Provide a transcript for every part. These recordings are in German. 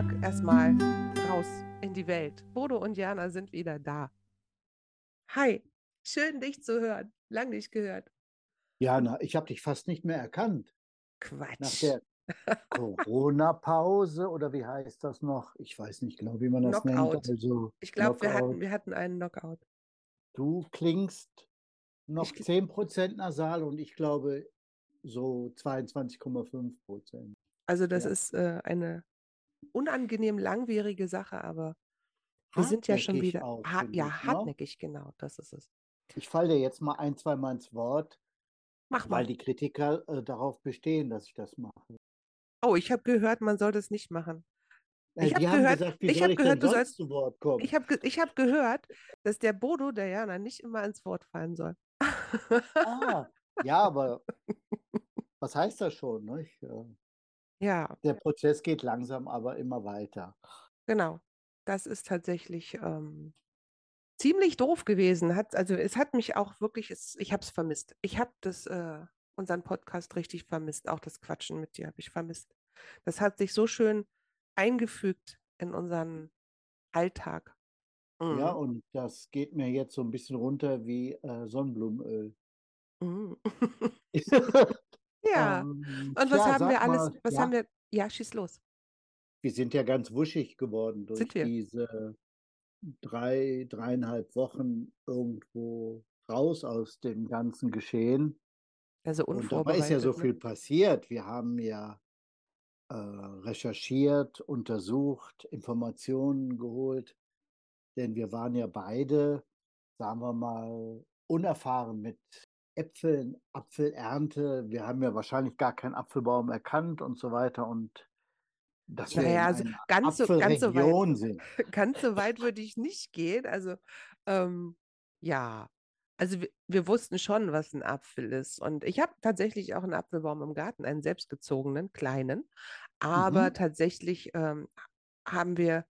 Tag erstmal raus in die Welt. Bodo und Jana sind wieder da. Hi, schön dich zu hören. Lang nicht gehört. Jana, ich habe dich fast nicht mehr erkannt. Quatsch. Nach der Corona-Pause oder wie heißt das noch? Ich weiß nicht genau, wie man das Knockout nennt. Also, ich glaube, wir hatten einen Knockout. Du klingst noch 10% nasal und ich glaube so 22,5%. Also das ist eine unangenehm langwierige Sache, aber wir sind ja schon wieder hartnäckig, genau, das ist es. Ich falle dir jetzt mal ein, zweimal ins Wort, weil die Kritiker darauf bestehen, dass ich das mache. Oh, ich habe gehört, man sollte es nicht machen. Ich habe gehört, dass der Bodo der Jana nicht immer ins Wort fallen soll. Ja, aber was heißt das schon? Ne? Ja. Der Prozess geht langsam, aber immer weiter. Genau, das ist tatsächlich ziemlich doof gewesen. Ich habe es vermisst. Ich habe unseren Podcast richtig vermisst. Auch das Quatschen mit dir habe ich vermisst. Das hat sich so schön eingefügt in unseren Alltag. Mhm. Ja, und das geht mir jetzt so ein bisschen runter wie Sonnenblumenöl. Mhm. Ja, und was haben wir alles? Haben wir? Ja, schieß los. Wir sind ja ganz wuschig geworden durch diese 3,5 Wochen irgendwo raus aus dem ganzen Geschehen. Also unvorbereitet. Und da ist ja so viel passiert. Wir haben ja recherchiert, untersucht, Informationen geholt, denn wir waren ja beide, sagen wir mal, unerfahren mit Äpfeln, Apfelernte, wir haben ja wahrscheinlich gar keinen Apfelbaum erkannt und so weiter und dass wir in einer Apfelregion sind. Ganz so weit würde ich nicht gehen, also wir wussten schon, was ein Apfel ist und ich habe tatsächlich auch einen Apfelbaum im Garten, einen selbstgezogenen, kleinen, aber tatsächlich haben wir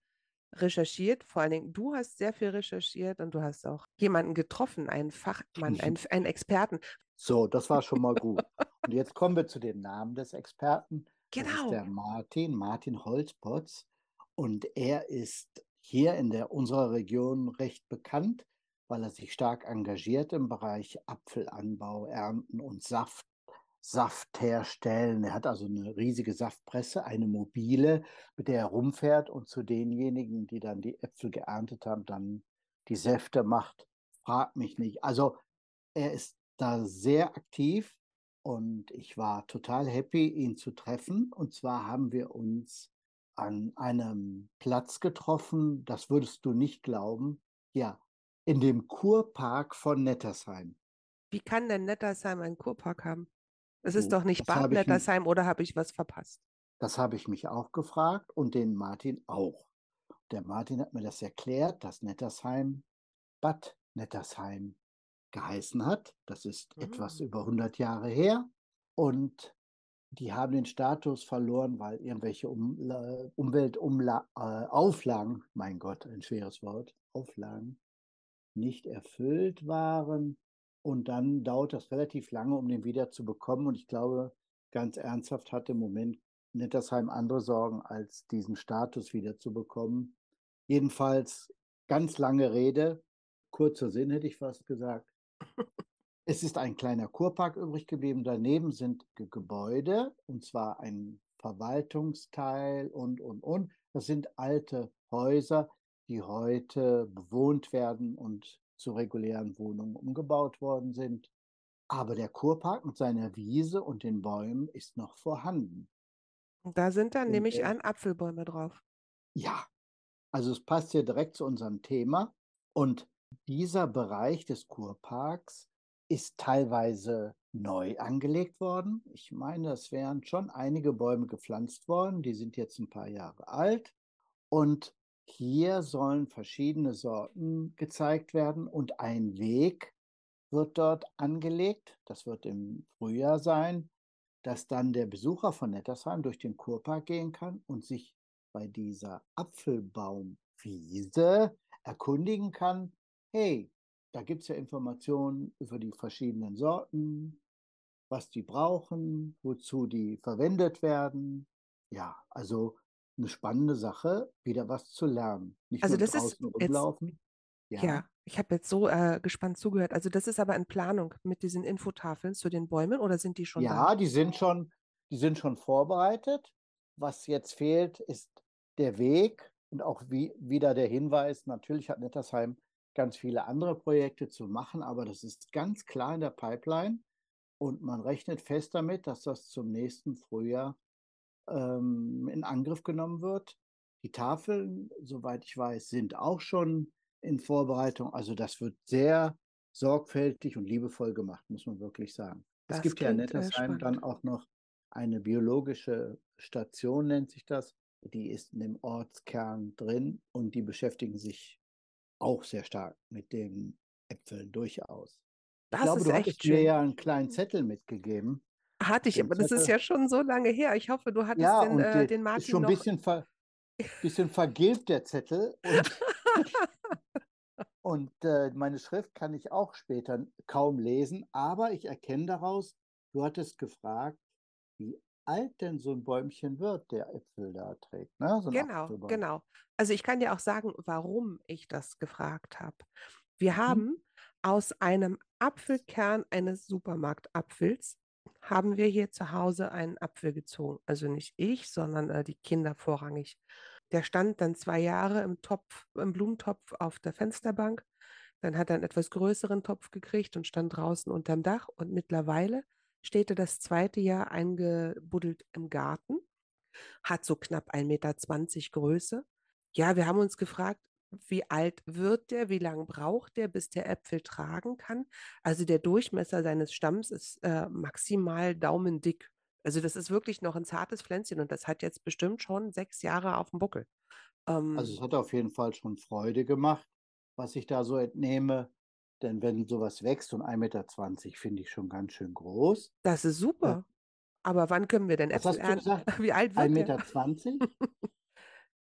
recherchiert, vor allen Dingen, du hast sehr viel recherchiert und du hast auch jemanden getroffen, einen Fachmann, einen Experten. So, das war schon mal gut. Und jetzt kommen wir zu dem Namen des Experten. Genau. Das ist der Martin Holzpotz und er ist hier in unserer Region recht bekannt, weil er sich stark engagiert im Bereich Apfelanbau, Ernten und Saft herstellen. Er hat also eine riesige Saftpresse, eine mobile, mit der er rumfährt und zu denjenigen, die dann die Äpfel geerntet haben, dann die Säfte macht. Frag mich nicht. Also er ist da sehr aktiv und ich war total happy, ihn zu treffen. Und zwar haben wir uns an einem Platz getroffen, das würdest du nicht glauben, ja, in dem Kurpark von Nettersheim. Wie kann denn Nettersheim einen Kurpark haben? Es ist doch nicht Bad Nettersheim, oder habe ich was verpasst? Das habe ich mich auch gefragt und den Martin auch. Der Martin hat mir das erklärt, dass Nettersheim Bad Nettersheim geheißen hat. Das ist etwas über 100 Jahre her. Und die haben den Status verloren, weil irgendwelche Umweltauflagen, mein Gott, ein schweres Wort, Auflagen, nicht erfüllt waren. Und dann dauert das relativ lange, um den wieder zu bekommen. Und ich glaube, ganz ernsthaft hat im Moment Nettersheim andere Sorgen, als diesen Status wieder zu bekommen. Jedenfalls ganz lange Rede, kurzer Sinn hätte ich fast gesagt. Es ist ein kleiner Kurpark übrig geblieben. Daneben sind Gebäude, und zwar ein Verwaltungsteil und. Das sind alte Häuser, die heute bewohnt werden und zu regulären Wohnungen umgebaut worden sind. Aber der Kurpark mit seiner Wiese und den Bäumen ist noch vorhanden. Da sind dann nämlich Apfelbäume drauf. Ja, also es passt hier direkt zu unserem Thema. Und dieser Bereich des Kurparks ist teilweise neu angelegt worden. Ich meine, es wären schon einige Bäume gepflanzt worden. Die sind jetzt ein paar Jahre alt. Und hier sollen verschiedene Sorten gezeigt werden und ein Weg wird dort angelegt, das wird im Frühjahr sein, dass dann der Besucher von Nettersheim durch den Kurpark gehen kann und sich bei dieser Apfelbaumwiese erkundigen kann, hey, da gibt es ja Informationen über die verschiedenen Sorten, was die brauchen, wozu die verwendet werden. Ja, also eine spannende Sache, wieder was zu lernen. Nicht also nur das draußen ist rumlaufen. Jetzt, ja, ich habe jetzt so gespannt zugehört. Also das ist aber in Planung mit diesen Infotafeln zu den Bäumen oder sind die schon da? Ja, die sind schon vorbereitet. Was jetzt fehlt, ist der Weg und auch wieder der Hinweis. Natürlich hat Nettersheim ganz viele andere Projekte zu machen, aber das ist ganz klar in der Pipeline und man rechnet fest damit, dass das zum nächsten Frühjahr in Angriff genommen wird. Die Tafeln, soweit ich weiß, sind auch schon in Vorbereitung. Also das wird sehr sorgfältig und liebevoll gemacht, muss man wirklich sagen. Es gibt ja in Nettersheim dann auch noch eine biologische Station, nennt sich das. Die ist in dem Ortskern drin und die beschäftigen sich auch sehr stark mit den Äpfeln durchaus. Das ich glaube, ist du echt hattest schön. Mir ja einen kleinen Zettel mitgegeben. Hatte ich, aber das ist ja schon so lange her. Ich hoffe, du hattest ja, den Martin noch... Ja, ist schon ein bisschen vergilbt, der Zettel. Und meine Schrift kann ich auch später kaum lesen, aber ich erkenne daraus, du hattest gefragt, wie alt denn so ein Bäumchen wird, der Äpfel da trägt. Ne? So genau. Also ich kann dir auch sagen, warum ich das gefragt habe. Wir haben aus einem Apfelkern eines Supermarktapfels haben wir hier zu Hause einen Apfel gezogen. Also nicht ich, sondern die Kinder vorrangig. Der stand dann 2 Jahre im Blumentopf auf der Fensterbank. Dann hat er einen etwas größeren Topf gekriegt und stand draußen unterm Dach. Und mittlerweile steht er das 2. Jahr eingebuddelt im Garten, hat so knapp 1,20 Meter Größe. Ja, wir haben uns gefragt, wie alt wird der, wie lange braucht der, bis der Äpfel tragen kann. Also der Durchmesser seines Stamms ist maximal daumendick. Also das ist wirklich noch ein zartes Pflänzchen und das hat jetzt bestimmt schon 6 Jahre auf dem Buckel. Also es hat auf jeden Fall schon Freude gemacht, was ich da so entnehme. Denn wenn sowas wächst und 1,20 Meter finde ich schon ganz schön groß. Das ist super. Ja. Aber wann können wir denn Äpfel ernten? Wie alt wird 1,20 Meter? 1,20 Meter?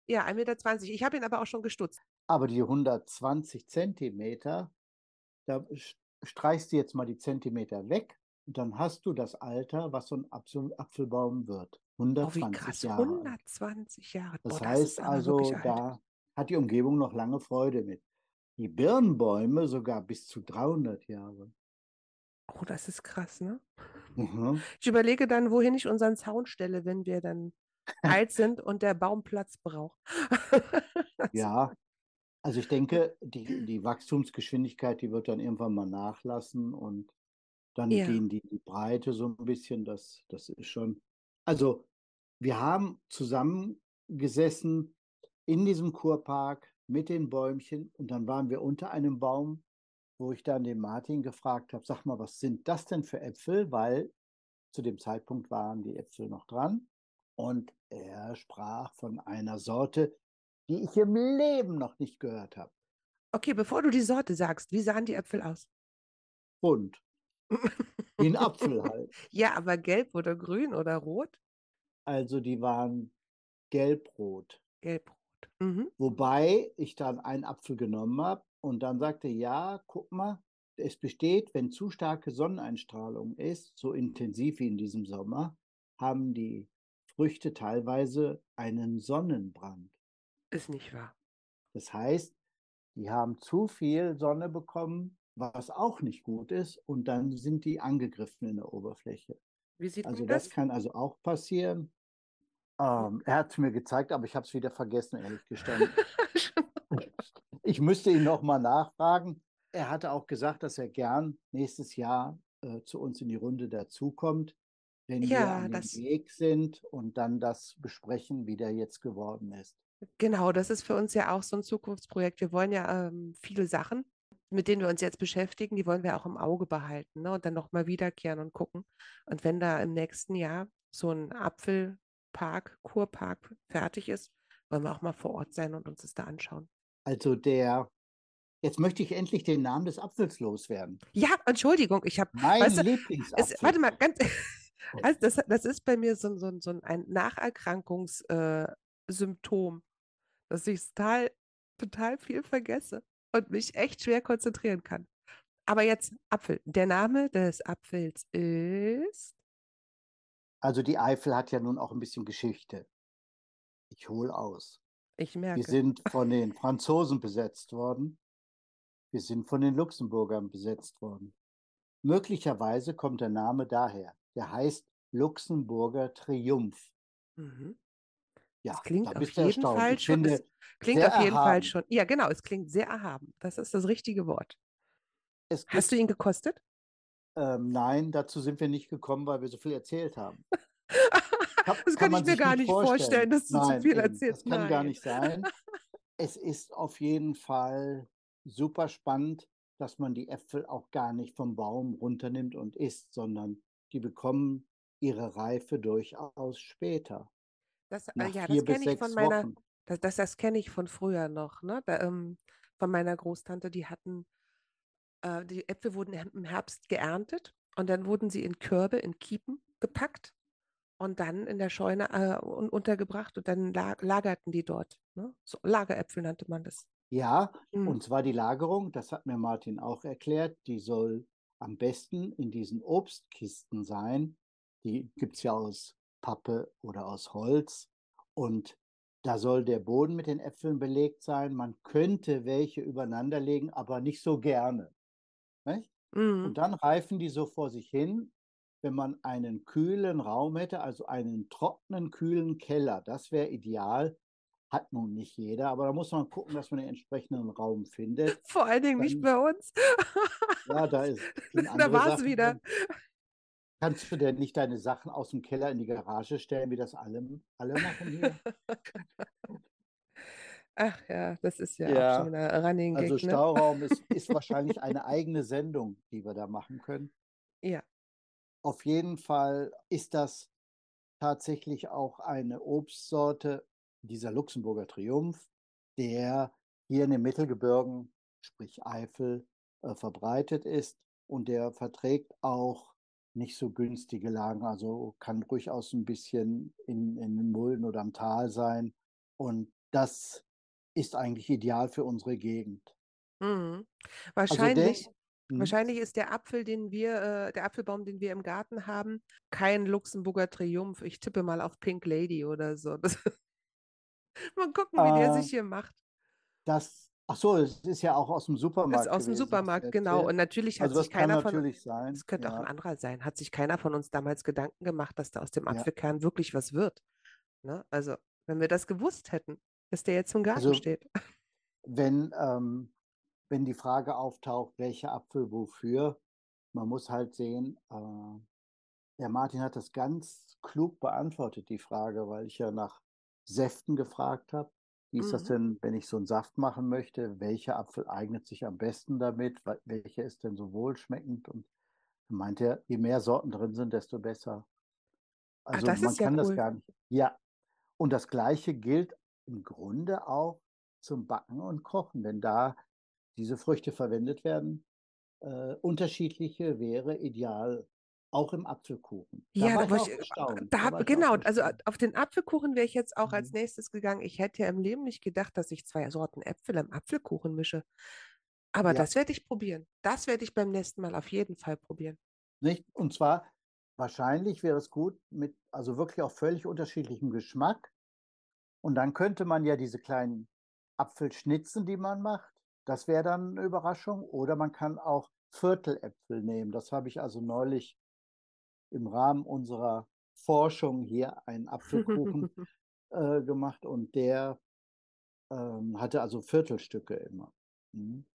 Ja, 1,20 Meter. Ich habe ihn aber auch schon gestutzt. Aber die 120 Zentimeter, da streichst du jetzt mal die Zentimeter weg und dann hast du das Alter, was so ein Apfelbaum wird. 120 Jahre. Oh, wie krass, Jahre 120 Jahre. Boah, das heißt also, da hat die Umgebung noch lange Freude mit. Die Birnenbäume sogar bis zu 300 Jahre. Oh, das ist krass, ne? Mhm. Ich überlege dann, wohin ich unseren Zaun stelle, wenn wir dann alt sind und der Baum Platz braucht. Ja, also ich denke, die Wachstumsgeschwindigkeit, die wird dann irgendwann mal nachlassen und dann gehen die Breite so ein bisschen, das ist schon... Also wir haben zusammengesessen in diesem Kurpark mit den Bäumchen und dann waren wir unter einem Baum, wo ich dann den Martin gefragt habe, sag mal, was sind das denn für Äpfel, weil zu dem Zeitpunkt waren die Äpfel noch dran. Und er sprach von einer Sorte, die ich im Leben noch nicht gehört habe. Okay, bevor du die Sorte sagst, wie sahen die Äpfel aus? Bunt. Wie ein Apfel halt. Ja, aber gelb oder grün oder rot? Also die waren gelb-rot. Gelb-rot. Mhm. Wobei ich dann einen Apfel genommen habe und dann sagte, ja, guck mal, es besteht, wenn zu starke Sonneneinstrahlung ist, so intensiv wie in diesem Sommer, haben die Früchte teilweise einen Sonnenbrand. Ist nicht wahr. Das heißt, die haben zu viel Sonne bekommen, was auch nicht gut ist, und dann sind die angegriffen in der Oberfläche. Wie sieht also das? Das kann also auch passieren. Er hat es mir gezeigt, aber ich habe es wieder vergessen, ehrlich gestanden. Ich müsste ihn nochmal nachfragen. Er hatte auch gesagt, dass er gern nächstes Jahr zu uns in die Runde dazukommt, wenn wir an dem Weg sind und dann das besprechen, wie der jetzt geworden ist. Genau, das ist für uns ja auch so ein Zukunftsprojekt. Wir wollen ja viele Sachen, mit denen wir uns jetzt beschäftigen, die wollen wir auch im Auge behalten, ne? Und dann nochmal wiederkehren und gucken. Und wenn da im nächsten Jahr so ein Apfelpark, Kurpark fertig ist, wollen wir auch mal vor Ort sein und uns das da anschauen. Also jetzt möchte ich endlich den Namen des Apfels loswerden. Ja, Entschuldigung, ich habe... Mein Lieblingsapfel. Warte mal, ganz... Also das ist bei mir so ein Nacherkrankungssymptom, dass ich total viel vergesse und mich echt schwer konzentrieren kann. Aber jetzt Apfel. Der Name des Apfels ist? Also die Eifel hat ja nun auch ein bisschen Geschichte. ich hole aus. Ich merke. Wir sind von den Franzosen besetzt worden. Wir sind von den Luxemburgern besetzt worden. Möglicherweise kommt der Name daher. Der heißt Luxemburger Triumph. Mhm. Ja, das klingt auf jeden Fall schon. Es klingt auf jeden Fall schon. Ja, genau, es klingt sehr erhaben. Das ist das richtige Wort. Hast du ihn gekostet? Nein, dazu sind wir nicht gekommen, weil wir so viel erzählt haben. Das kann ich mir gar nicht vorstellen, dass du zu viel erzählst. Das kann gar nicht sein. Es ist auf jeden Fall super spannend, dass man die Äpfel auch gar nicht vom Baum runternimmt und isst, sondern die bekommen ihre Reife durchaus später. Das kenne ich von früher noch, ne? Von meiner Großtante, die hatten, die Äpfel wurden im Herbst geerntet und dann wurden sie in Körbe, in Kiepen gepackt und dann in der Scheune untergebracht und dann lagerten die dort, ne? So, Lageräpfel nannte man das. Ja, und zwar die Lagerung, das hat mir Martin auch erklärt, die soll am besten in diesen Obstkisten sein. Die gibt es ja aus Pappe oder aus Holz. Und da soll der Boden mit den Äpfeln belegt sein. Man könnte welche übereinander legen, aber nicht so gerne. Nicht? Mhm. Und dann reifen die so vor sich hin. Wenn man einen kühlen Raum hätte, also einen trockenen, kühlen Keller, das wäre ideal. Hat nun nicht jeder, aber da muss man gucken, dass man den entsprechenden Raum findet. Vor allen Dingen dann, nicht bei uns. Ja, da war es wieder. Drin. Kannst du denn nicht deine Sachen aus dem Keller in die Garage stellen, wie das alle machen hier? Ach ja, das ist ja auch schon ein Running Gag. Also Stauraum ist wahrscheinlich eine eigene Sendung, die wir da machen können. Ja. Auf jeden Fall ist das tatsächlich auch eine Obstsorte, dieser Luxemburger Triumph, der hier in den Mittelgebirgen, sprich Eifel, verbreitet ist und der verträgt auch nicht so günstige Lagen, also kann durchaus ein bisschen in den Mulden oder am Tal sein und das ist eigentlich ideal für unsere Gegend. Mhm. Wahrscheinlich ist der Apfel, der Apfelbaum, den wir im Garten haben, kein Luxemburger Triumph. Ich tippe mal auf Pink Lady oder so. Mal gucken, wie der sich hier macht. Das ist ja auch aus dem Supermarkt. Ist aus dem Supermarkt, genau. Und natürlich hat sich keiner von uns. Es könnte auch ein anderer sein. Hat sich keiner von uns damals Gedanken gemacht, dass da aus dem Apfelkern wirklich was wird. Ne? Also, wenn wir das gewusst hätten, dass der jetzt im Garten steht. Wenn die Frage auftaucht, welcher Apfel wofür, man muss halt sehen, der Martin hat das ganz klug beantwortet, die Frage, weil ich ja nach Säften gefragt habe. Wie ist das denn, wenn ich so einen Saft machen möchte? Welcher Apfel eignet sich am besten damit? Welcher ist denn so wohlschmeckend? Und meint er, je mehr Sorten drin sind, desto besser. Also man kann das gar nicht. Ja, und das Gleiche gilt im Grunde auch zum Backen und Kochen, wenn da diese Früchte verwendet werden. Unterschiedliche wäre ideal. Auch im Apfelkuchen. Also auf den Apfelkuchen wäre ich jetzt auch als nächstes gegangen. Ich hätte ja im Leben nicht gedacht, dass ich 2 Sorten Äpfel im Apfelkuchen mische. Aber das werde ich probieren. Das werde ich beim nächsten Mal auf jeden Fall probieren. Nicht? Und zwar, wahrscheinlich wäre es gut mit, also wirklich auch völlig unterschiedlichem Geschmack. Und dann könnte man ja diese kleinen Apfelschnitzen, die man macht, das wäre dann eine Überraschung. Oder man kann auch Vierteläpfel nehmen. Das habe ich also neulich im Rahmen unserer Forschung hier einen Apfelkuchen gemacht und der hatte also Viertelstücke immer.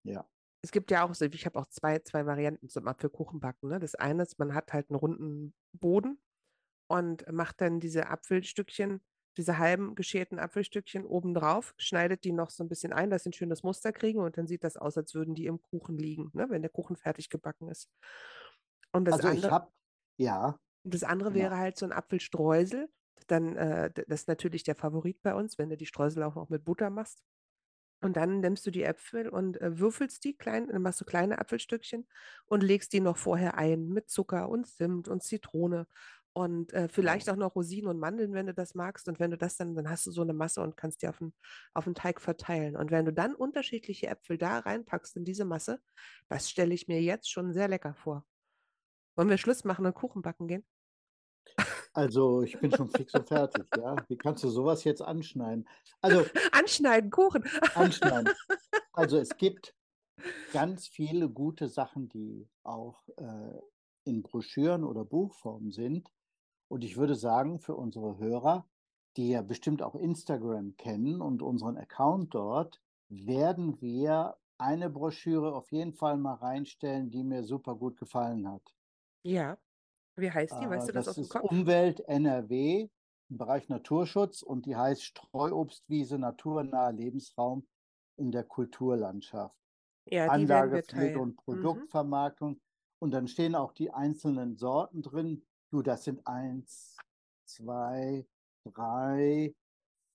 Ja. Es gibt ja auch, ich habe auch zwei Varianten zum Apfelkuchenbacken. Ne? Das eine ist, man hat halt einen runden Boden und macht dann diese Apfelstückchen, diese halben geschälten Apfelstückchen obendrauf, schneidet die noch so ein bisschen ein, dass sie ein schönes Muster kriegen und dann sieht das aus, als würden die im Kuchen liegen, ne? Wenn der Kuchen fertig gebacken ist. Und das das andere wäre halt so ein Apfelstreusel. Dann, das ist natürlich der Favorit bei uns, wenn du die Streusel auch noch mit Butter machst. Und dann nimmst du die Äpfel und würfelst die klein, dann machst du kleine Apfelstückchen und legst die noch vorher ein mit Zucker und Zimt und Zitrone und vielleicht auch noch Rosinen und Mandeln, wenn du das magst. Und wenn du das dann hast du so eine Masse und kannst die auf den Teig verteilen. Und wenn du dann unterschiedliche Äpfel da reinpackst in diese Masse, das stelle ich mir jetzt schon sehr lecker vor. Wollen wir Schluss machen und Kuchen backen gehen? Also ich bin schon fix und fertig, ja. Wie kannst du sowas jetzt anschneiden? Also, anschneiden, Kuchen. Anschneiden. Also es gibt ganz viele gute Sachen, die auch in Broschüren oder Buchform sind. Und ich würde sagen, für unsere Hörer, die ja bestimmt auch Instagram kennen und unseren Account dort, werden wir eine Broschüre auf jeden Fall mal reinstellen, die mir super gut gefallen hat. Ja, wie heißt die? Weißt du das aus dem Kopf? Das ist Umwelt NRW im Bereich Naturschutz und die heißt Streuobstwiese, naturnaher Lebensraum in der Kulturlandschaft. Ja, Anlage, Pflege und Produktvermarktung. Mhm. Und dann stehen auch die einzelnen Sorten drin. Du, das sind 1, 2, 3,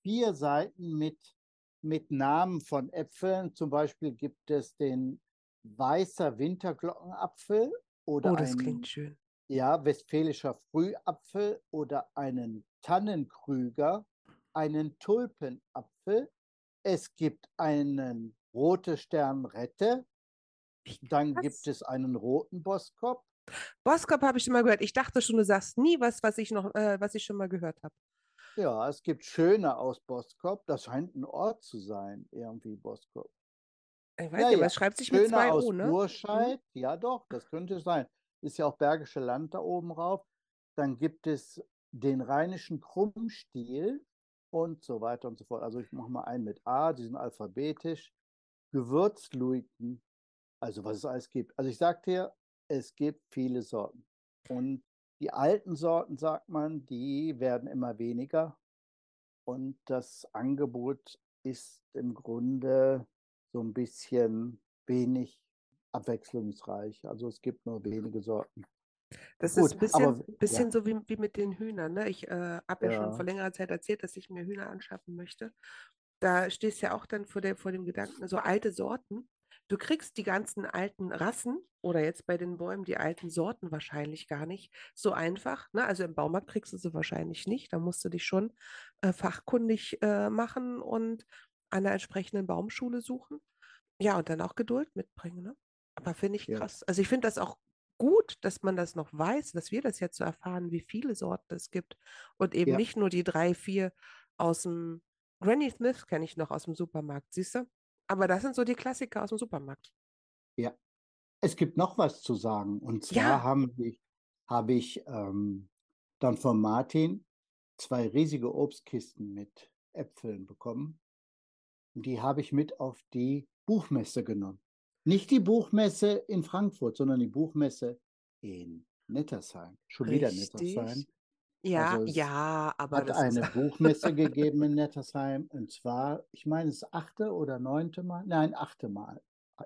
4 Seiten mit Namen von Äpfeln. Zum Beispiel gibt es den Weißer Winterglockenapfel oder das klingt schön. Ja, westfälischer Frühapfel oder einen Tannenkrüger, einen Tulpenapfel. Es gibt einen Rote Sternrette. Dann gibt es einen roten Boskop. Boskop habe ich schon mal gehört. Ich dachte schon, du sagst nie was, was ich schon mal gehört habe. Ja, es gibt Schöne aus Boskop. Das scheint ein Ort zu sein, irgendwie Boskop. Ich weiß nicht, was schreibt sich Schöne mit 2 O, ne? Burscheid. Mhm. Ja doch, das könnte sein. Ist ja auch Bergische Land da oben rauf. Dann gibt es den Rheinischen Krummstiel und so weiter und so fort. Also ich mache mal einen mit A, die sind alphabetisch. Gewürzluiken, also was es alles gibt. Also ich sagte dir, es gibt viele Sorten. Und die alten Sorten, sagt man, die werden immer weniger. Und das Angebot ist im Grunde so ein bisschen wenig abwechslungsreich. Also es gibt nur wenige Sorten. Das ist ein bisschen so wie mit den Hühnern. Ne? Ich habe ja schon vor längerer Zeit erzählt, dass ich mir Hühner anschaffen möchte. Da stehst du ja auch dann vor dem Gedanken, so alte Sorten. Du kriegst die ganzen alten Rassen oder jetzt bei den Bäumen die alten Sorten wahrscheinlich gar nicht so einfach. Ne? Also im Baumarkt kriegst du sie wahrscheinlich nicht. Da musst du dich schon fachkundig machen und an der entsprechenden Baumschule suchen. Ja, und dann auch Geduld mitbringen. Ne? Aber finde ich krass. Also ich finde das auch gut, dass man das noch weiß, dass wir das jetzt so erfahren, wie viele Sorten es gibt. Und eben nicht nur die 3, 4 aus dem Granny Smith kenne ich noch aus dem Supermarkt, siehst du? Aber das sind so die Klassiker aus dem Supermarkt. Ja, es gibt noch was zu sagen. Und zwar habe ich dann von Martin 2 riesige Obstkisten mit Äpfeln bekommen. Und die habe ich mit auf die Buchmesse genommen. Nicht die Buchmesse in Frankfurt, sondern die Buchmesse in Nettersheim. Schon wieder Nettersheim. Ja, also aber es hat eine Buchmesse gegeben in Nettersheim und zwar, ich meine, das 8. oder 9. Mal, nein, 8. Mal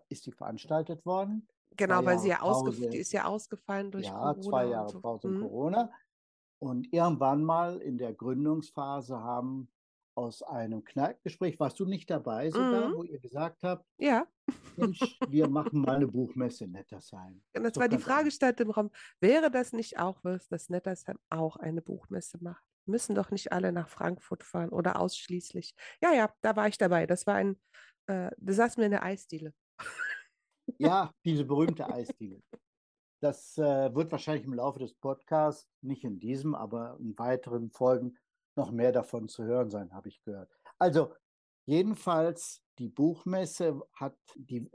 ist die veranstaltet worden. Genau, weil sie ist ja ausgefallen durch Corona. Ja, 2 Jahre so. Pause und Corona. Und irgendwann mal in der Gründungsphase haben aus einem Kneippgespräch, warst du nicht dabei sogar, wo ihr gesagt habt, Mensch, wir machen mal eine Buchmesse in Nettersheim. Und das war die Frage statt im Raum, wäre das nicht auch was, dass Nettersheim auch eine Buchmesse macht? Müssen doch nicht alle nach Frankfurt fahren oder ausschließlich. Ja, da war ich dabei. Das war da saßen wir in der Eisdiele. Ja, diese berühmte Eisdiele. Das wird wahrscheinlich im Laufe des Podcasts, nicht in diesem, aber in weiteren Folgen, noch mehr davon zu hören sein, habe ich gehört. Also jedenfalls, die Buchmesse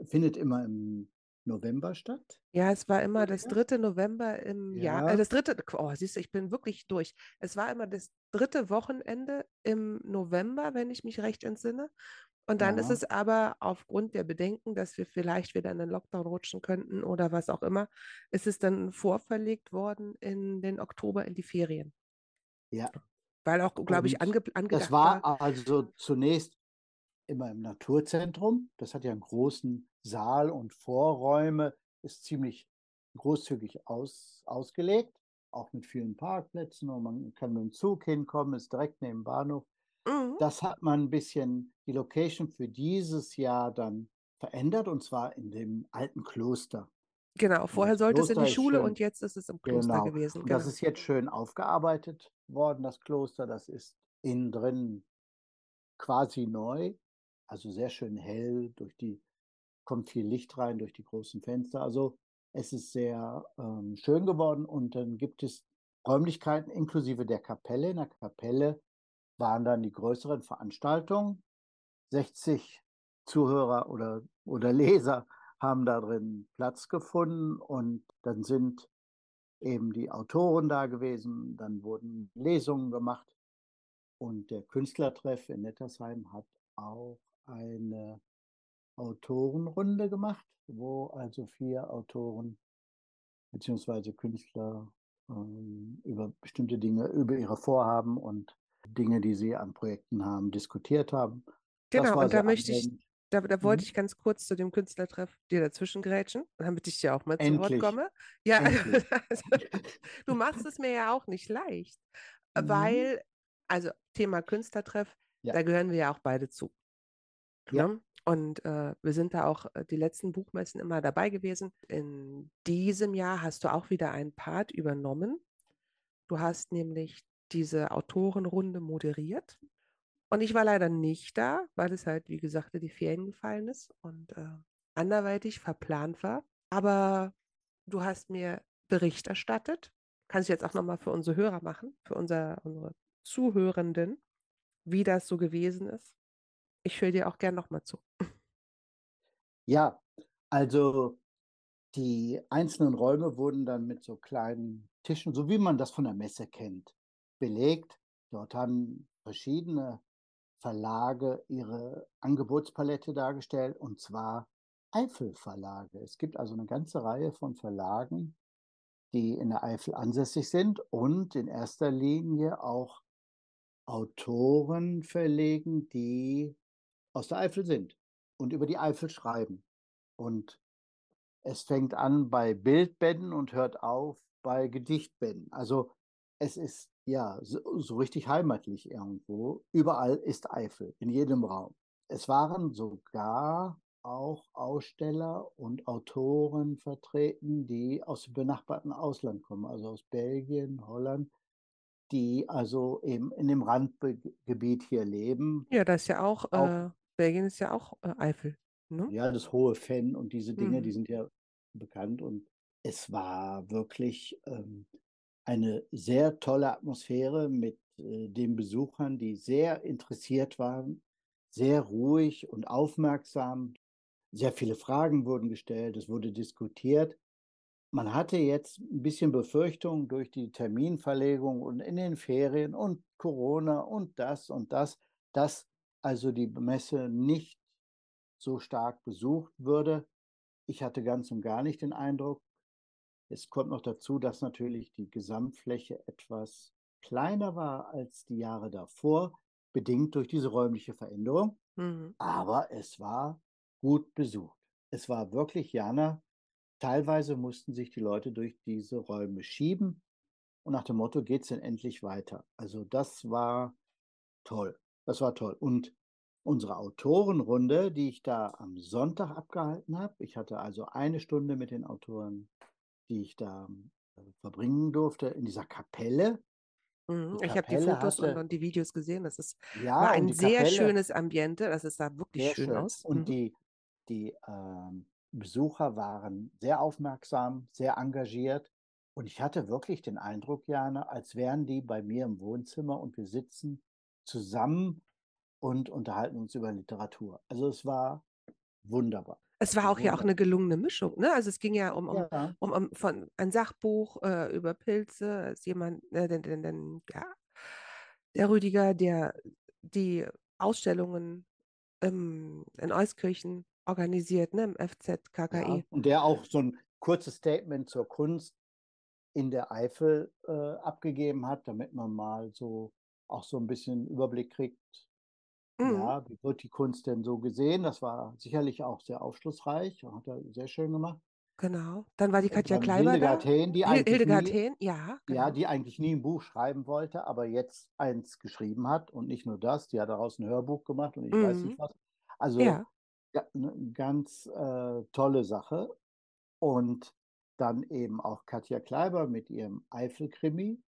findet immer im November statt. Ja, es war immer das 3. November im Jahr. Das 3. Oh, siehst du, ich bin wirklich durch. Es war immer das 3. Wochenende im November, wenn ich mich recht entsinne. Und dann ist es aber aufgrund der Bedenken, dass wir vielleicht wieder in den Lockdown rutschen könnten oder was auch immer, ist es dann vorverlegt worden in den Oktober, in die Ferien. Ja. Weil auch, glaube ich, angedacht das war also zunächst immer im Naturzentrum. Das hat ja einen großen Saal und Vorräume. Ist ziemlich großzügig ausgelegt. Auch mit vielen Parkplätzen. Und man kann mit dem Zug hinkommen. Ist direkt neben dem Bahnhof. Mhm. Das hat man ein bisschen, die Location für dieses Jahr dann verändert. Und zwar in dem alten Kloster. Genau, vorher sollte es in die Schule und jetzt ist es im Kloster gewesen. Genau. Das ist jetzt schön aufgearbeitet worden, das Kloster. Das ist innen drin quasi neu, also sehr schön hell, kommt viel Licht rein durch die großen Fenster. Also es ist sehr schön geworden und dann gibt es Räumlichkeiten inklusive der Kapelle. In der Kapelle waren dann die größeren Veranstaltungen. 60 Zuhörer oder Leser haben da drin Platz gefunden und dann sind eben die Autoren da gewesen, dann wurden Lesungen gemacht und der Künstlertreff in Nettersheim hat auch eine Autorenrunde gemacht, wo also 4 Autoren bzw. Künstler über bestimmte Dinge, über ihre Vorhaben und Dinge, die sie an Projekten haben, diskutiert haben. Genau, und wollte ich ganz kurz zu dem Künstlertreff dir dazwischen grätschen, damit ich dir auch mal zu Wort komme. Ja, also, du machst es mir ja auch nicht leicht, weil, also Thema Künstlertreff, da gehören wir ja auch beide zu. Ja. Ne? Und wir sind da auch die letzten Buchmessen immer dabei gewesen. In diesem Jahr hast du auch wieder einen Part übernommen. Du hast nämlich diese Autorenrunde moderiert. Und ich war leider nicht da, weil es halt, wie gesagt, in die Ferien gefallen ist und anderweitig verplant war. Aber du hast mir Bericht erstattet. Kannst du jetzt auch nochmal für unsere Hörer machen, für unsere Zuhörenden, wie das so gewesen ist. Ich höre dir auch gern nochmal zu. Ja, also die einzelnen Räume wurden dann mit so kleinen Tischen, so wie man das von der Messe kennt, belegt. Dort haben verschiedene Verlage ihre Angebotspalette dargestellt, und zwar Eifel-Verlage. Es gibt also eine ganze Reihe von Verlagen, die in der Eifel ansässig sind und in erster Linie auch Autoren verlegen, die aus der Eifel sind und über die Eifel schreiben. Und es fängt an bei Bildbänden und hört auf bei Gedichtbänden. Also es ist ja so richtig heimatlich irgendwo. Überall ist Eifel, in jedem Raum. Es waren sogar auch Aussteller und Autoren vertreten, die aus dem benachbarten Ausland kommen, also aus Belgien, Holland, die also eben in dem Randgebiet hier leben. Ja, das ist ja auch Belgien ist ja auch Eifel, ne? Ja, das hohe Fenn und diese Dinge, die sind ja bekannt. Und es war wirklich eine sehr tolle Atmosphäre mit den Besuchern, die sehr interessiert waren, sehr ruhig und aufmerksam. Sehr viele Fragen wurden gestellt, es wurde diskutiert. Man hatte jetzt ein bisschen Befürchtung durch die Terminverlegung und in den Ferien und Corona und das, dass also die Messe nicht so stark besucht würde. Ich hatte ganz und gar nicht den Eindruck. Es kommt noch dazu, dass natürlich die Gesamtfläche etwas kleiner war als die Jahre davor, bedingt durch diese räumliche Veränderung. Mhm. Aber es war gut besucht. Es war wirklich, Jana, teilweise mussten sich die Leute durch diese Räume schieben und nach dem Motto, geht's denn endlich weiter? Also das war toll, Und unsere Autorenrunde, die ich da am Sonntag abgehalten habe, ich hatte also eine Stunde mit den Autoren, die ich da verbringen durfte, in dieser Kapelle. Ich habe die Fotos und die Videos gesehen, das ist war ein sehr schönes Ambiente, das sah wirklich schön aus. Und die Besucher waren sehr aufmerksam, sehr engagiert, und ich hatte wirklich den Eindruck, Jana, als wären die bei mir im Wohnzimmer und wir sitzen zusammen und unterhalten uns über Literatur. Also es war wunderbar. Es war auch ja auch eine gelungene Mischung, ne? Also es ging ja um von ein Sachbuch über Pilze, ist jemand, der Rüdiger, der die Ausstellungen in Euskirchen organisiert, ne, im FZ KKI. Ja, und der auch so ein kurzes Statement zur Kunst in der Eifel abgegeben hat, damit man mal so auch so ein bisschen Überblick kriegt, ja, wie wird die Kunst denn so gesehen? Das war sicherlich auch sehr aufschlussreich, hat er sehr schön gemacht. Genau, dann war die Katja Kleiber Hildegard da. Hildegard Hehn, ja. Genau. Ja, die eigentlich nie ein Buch schreiben wollte, aber jetzt eins geschrieben hat, und nicht nur das, die hat daraus ein Hörbuch gemacht und ich weiß nicht was. Also ja, eine ganz tolle Sache. Und dann eben auch Katja Kleiber mit ihrem Eifel-Krimi.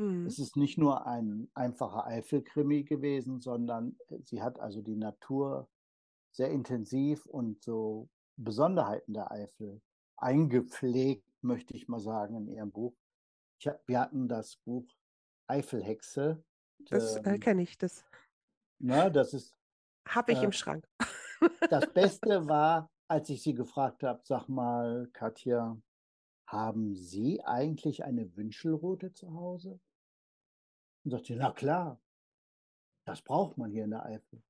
Mhm. Es ist nicht nur ein einfacher Eifel-Krimi gewesen, sondern sie hat also die Natur sehr intensiv und so Besonderheiten der Eifel eingepflegt, möchte ich mal sagen, in ihrem Buch. wir hatten das Buch Eifelhexe. Das kenne ich, das. Na, das ist. Habe ich im Schrank. Das Beste war, als ich sie gefragt habe, sag mal, Katja, haben Sie eigentlich eine Wünschelrute zu Hause? Und sagt sie, na klar, das braucht man hier in der Eifel.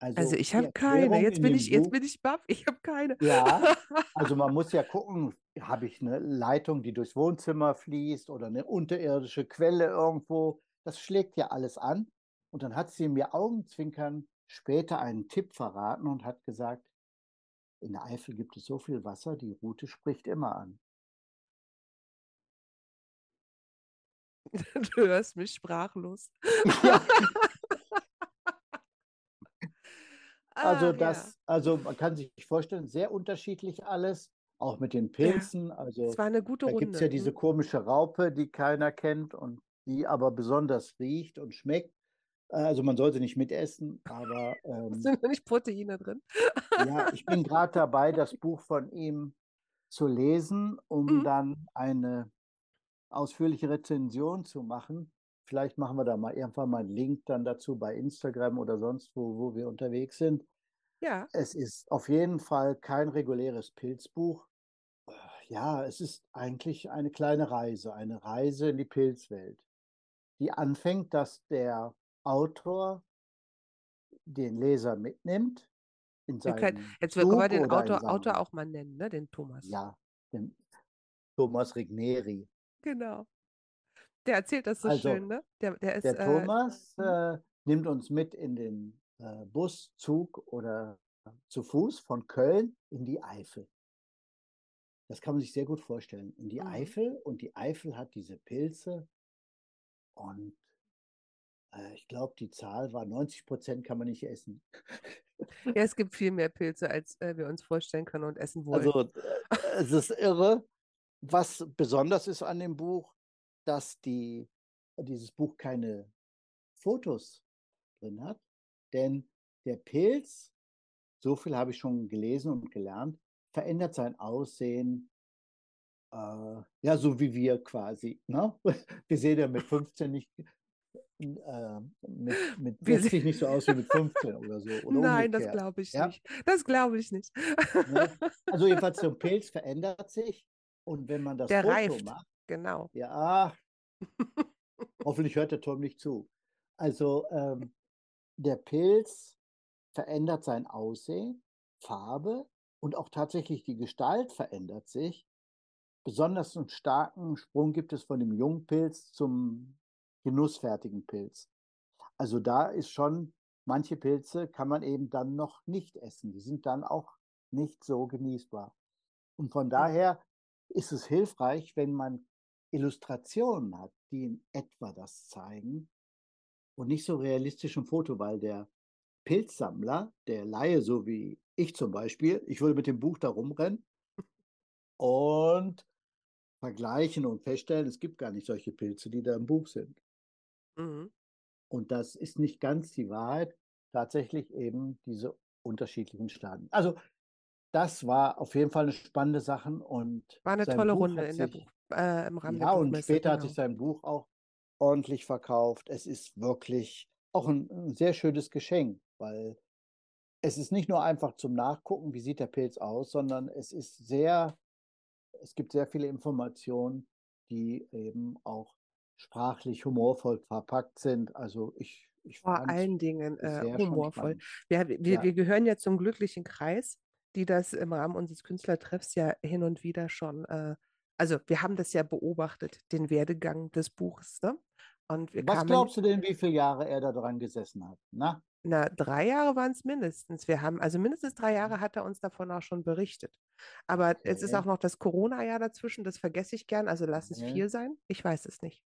Also ich habe keine, jetzt bin ich baff, ich habe keine. Ja, also man muss ja gucken, habe ich eine Leitung, die durchs Wohnzimmer fließt oder eine unterirdische Quelle irgendwo. Das schlägt ja alles an. Und dann hat sie mir augenzwinkern später einen Tipp verraten und hat gesagt, in der Eifel gibt es so viel Wasser, die Rute spricht immer an. Du hörst mich sprachlos. Ja. Also, also man kann sich vorstellen, sehr unterschiedlich alles, auch mit den Pilzen. Ja, also es war eine gute Runde. Da gibt es ja diese komische Raupe, die keiner kennt und die aber besonders riecht und schmeckt. Also man sollte nicht mitessen, aber... sind da nicht Proteine drin? Ja, ich bin gerade dabei, das Buch von ihm zu lesen, um dann eine ausführliche Rezension zu machen. Vielleicht machen wir da mal irgendwann mal einen Link dann dazu bei Instagram oder sonst wo, wo wir unterwegs sind. Ja. Es ist auf jeden Fall kein reguläres Pilzbuch. Ja, es ist eigentlich eine kleine Reise, in die Pilzwelt, die anfängt, dass der Autor den Leser mitnimmt in seinem Jetzt können wir den Autor auch mal nennen, ne? Den Thomas. Ja, den Thomas Rigneri. Genau. Der erzählt das so schön, ne? Der Thomas nimmt uns mit in den Bus, Zug oder zu Fuß von Köln in die Eifel. Das kann man sich sehr gut vorstellen. In die Eifel, und die Eifel hat diese Pilze und ich glaube, die Zahl war 90% kann man nicht essen. Ja, es gibt viel mehr Pilze, als wir uns vorstellen können und essen wollen. Also es ist irre. Was besonders ist an dem Buch, dass dieses Buch keine Fotos drin hat. Denn der Pilz, so viel habe ich schon gelesen und gelernt, verändert sein Aussehen. Ja, so wie wir quasi. Ne? Wir sehen ja mit 15 nicht... mit sieht nicht so aus wie mit 15 oder so. Oder nein, umgekehrt. Das glaube ich nicht. Das glaube ich nicht. Also jedenfalls so ein Pilz verändert sich und wenn man das Foto reift. Macht. Genau. Ja, hoffentlich hört der Tom nicht zu. Also der Pilz verändert sein Aussehen, Farbe und auch tatsächlich die Gestalt verändert sich. Besonders einen starken Sprung gibt es von dem Jungpilz zum genussfertigen Pilz. Also da ist schon, manche Pilze kann man eben dann noch nicht essen. Die sind dann auch nicht so genießbar. Und von daher ist es hilfreich, wenn man Illustrationen hat, die in etwa das zeigen und nicht so realistisch im Foto, weil der Pilzsammler, der Laie, so wie ich zum Beispiel, ich würde mit dem Buch da rumrennen und vergleichen und feststellen, es gibt gar nicht solche Pilze, die da im Buch sind. Und das ist nicht ganz die Wahrheit, tatsächlich eben diese unterschiedlichen Stadien. Also das war auf jeden Fall eine spannende Sache. Und war eine tolle Runde im Rahmen der Buchmesse. Ja, und später hat sich sein Buch auch ordentlich verkauft. Es ist wirklich auch ein sehr schönes Geschenk, weil es ist nicht nur einfach zum Nachgucken, wie sieht der Pilz aus, sondern es gibt sehr viele Informationen, die eben auch sprachlich humorvoll verpackt sind. Also ich vor allen Dingen humorvoll. Wir gehören ja zum glücklichen Kreis, die das im Rahmen unseres Künstlertreffs ja hin und wieder schon, also wir haben das ja beobachtet, den Werdegang des Buches. Ne? Und was glaubst du denn, wie viele Jahre er da dran gesessen hat? Na, 3 Jahre waren es mindestens. Wir haben, also mindestens 3 Jahre hat er uns davon auch schon berichtet. Aber es ist auch noch das Corona-Jahr dazwischen, das vergesse ich gern. Also lass es 4 sein. Ich weiß es nicht.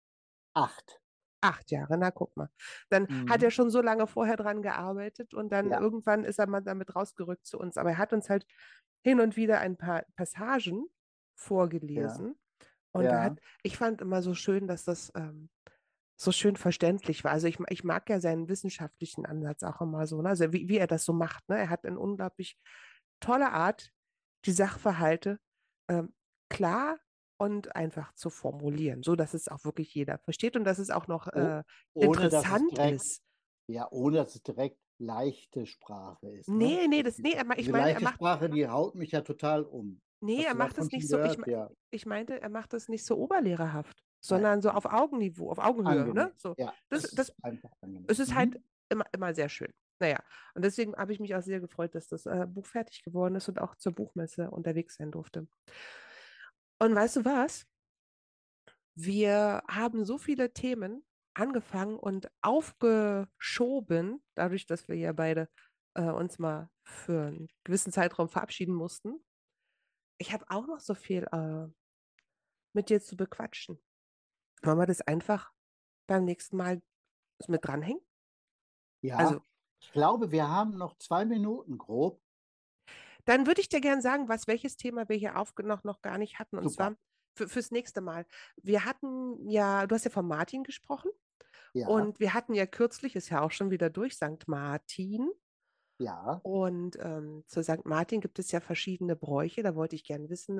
8. 8 Jahre, na guck mal. Dann hat er schon so lange vorher dran gearbeitet und dann irgendwann ist er mal damit rausgerückt zu uns. Aber er hat uns halt hin und wieder ein paar Passagen vorgelesen. Ja. Und ich fand immer so schön, dass das... so schön verständlich war. Also ich mag ja seinen wissenschaftlichen Ansatz auch immer so, ne? Also wie er das so macht. Ne? Er hat eine unglaublich tolle Art, die Sachverhalte klar und einfach zu formulieren, so dass es auch wirklich jeder versteht und dass es auch noch interessant ist. Ja, ohne dass es direkt leichte Sprache ist. Nee, ne? Sprache, die haut mich ja total um. Nee, er macht es nicht so, ich meinte, er macht es nicht so oberlehrerhaft, sondern so auf Augenniveau, auf Augenhöhe. Angenehm. Ne? So. Ja, das ist einfach angenehm. Es ist halt immer sehr schön. Naja, und deswegen habe ich mich auch sehr gefreut, dass das Buch fertig geworden ist und auch zur Buchmesse unterwegs sein durfte. Und weißt du was? Wir haben so viele Themen angefangen und aufgeschoben, dadurch, dass wir ja beide uns mal für einen gewissen Zeitraum verabschieden mussten. Ich habe auch noch so viel mit dir zu bequatschen. Wollen wir das einfach beim nächsten Mal mit dranhängen? Ja, also, ich glaube, wir haben noch 2 Minuten grob. Dann würde ich dir gerne sagen, welches Thema wir hier noch gar nicht hatten. Und zwar fürs nächste Mal. Wir hatten ja, du hast ja von Martin gesprochen. Ja. Und wir hatten ja kürzlich, ist ja auch schon wieder durch, St. Martin. Ja. Und zu St. Martin gibt es ja verschiedene Bräuche. Da wollte ich gerne wissen,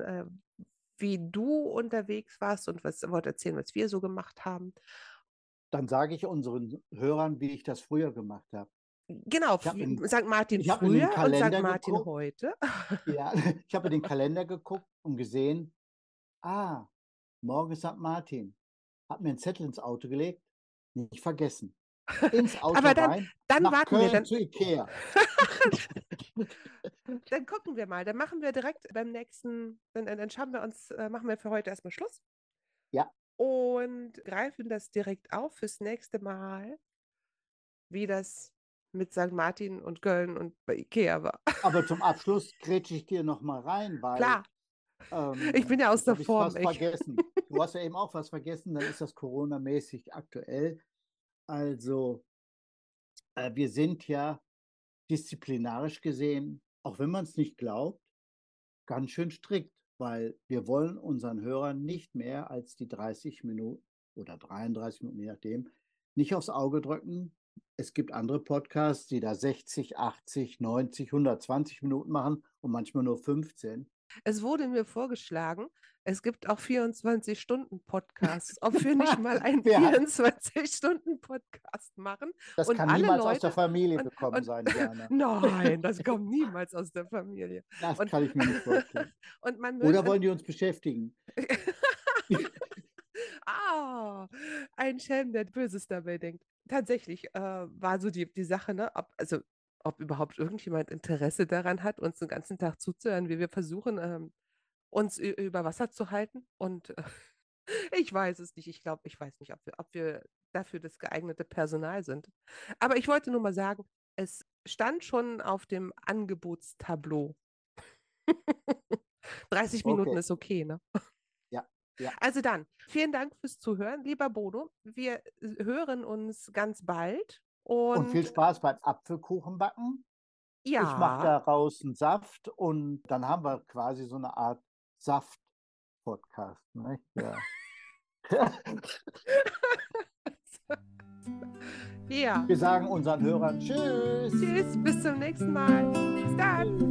wie du unterwegs warst und was wir so gemacht haben. Dann sage ich unseren Hörern, wie ich das früher gemacht habe. Genau, St. Martin früher und St. Martin heute. Ja, ich habe in den Kalender geguckt und gesehen, morgen ist St. Martin. Habe mir einen Zettel ins Auto gelegt, nicht vergessen. Ins Auto aber dann nach warten Köln wir dann zu Ikea. Dann gucken wir mal. Dann machen wir direkt beim nächsten. Dann machen wir für heute erstmal Schluss. Ja. Und greifen das direkt auf fürs nächste Mal, wie das mit St. Martin und Köln und bei Ikea war. Aber zum Abschluss grätsche ich dir noch mal rein, weil klar. Ich bin ja aus der Form. Vergessen. Du hast ja eben auch was vergessen. Dann ist das Corona-mäßig aktuell. Also, wir sind ja disziplinarisch gesehen, auch wenn man es nicht glaubt, ganz schön strikt, weil wir wollen unseren Hörern nicht mehr als die 30 Minuten oder 33 Minuten, je nachdem, nicht aufs Auge drücken. Es gibt andere Podcasts, die da 60, 80, 90, 120 Minuten machen und manchmal nur 15. Es wurde mir vorgeschlagen, es gibt auch 24-Stunden-Podcasts. Ob wir nicht mal einen 24-Stunden-Podcast machen? Das kann niemals aus der Familie gekommen sein, Jana. Nein, das kommt niemals aus der Familie. Das kann ich mir nicht vorstellen. Oder wollen die uns beschäftigen? Ein Schelm, der Böses dabei denkt. Tatsächlich war so die Sache, ne? Ob überhaupt irgendjemand Interesse daran hat, uns den ganzen Tag zuzuhören, wie wir versuchen, uns über Wasser zu halten. Und ich weiß es nicht. Ich weiß nicht, ob wir dafür das geeignete Personal sind. Aber ich wollte nur mal sagen, es stand schon auf dem Angebotstableau. 30 Minuten ist okay, ne? Ja. Also dann, vielen Dank fürs Zuhören, lieber Bodo. Wir hören uns ganz bald. Und viel Spaß beim Apfelkuchenbacken. Ja. Ich mache daraus einen Saft und dann haben wir quasi so eine Art Saft-Podcast. Ne? Ja. Wir sagen unseren Hörern Tschüss. Tschüss, bis zum nächsten Mal. Bis dann.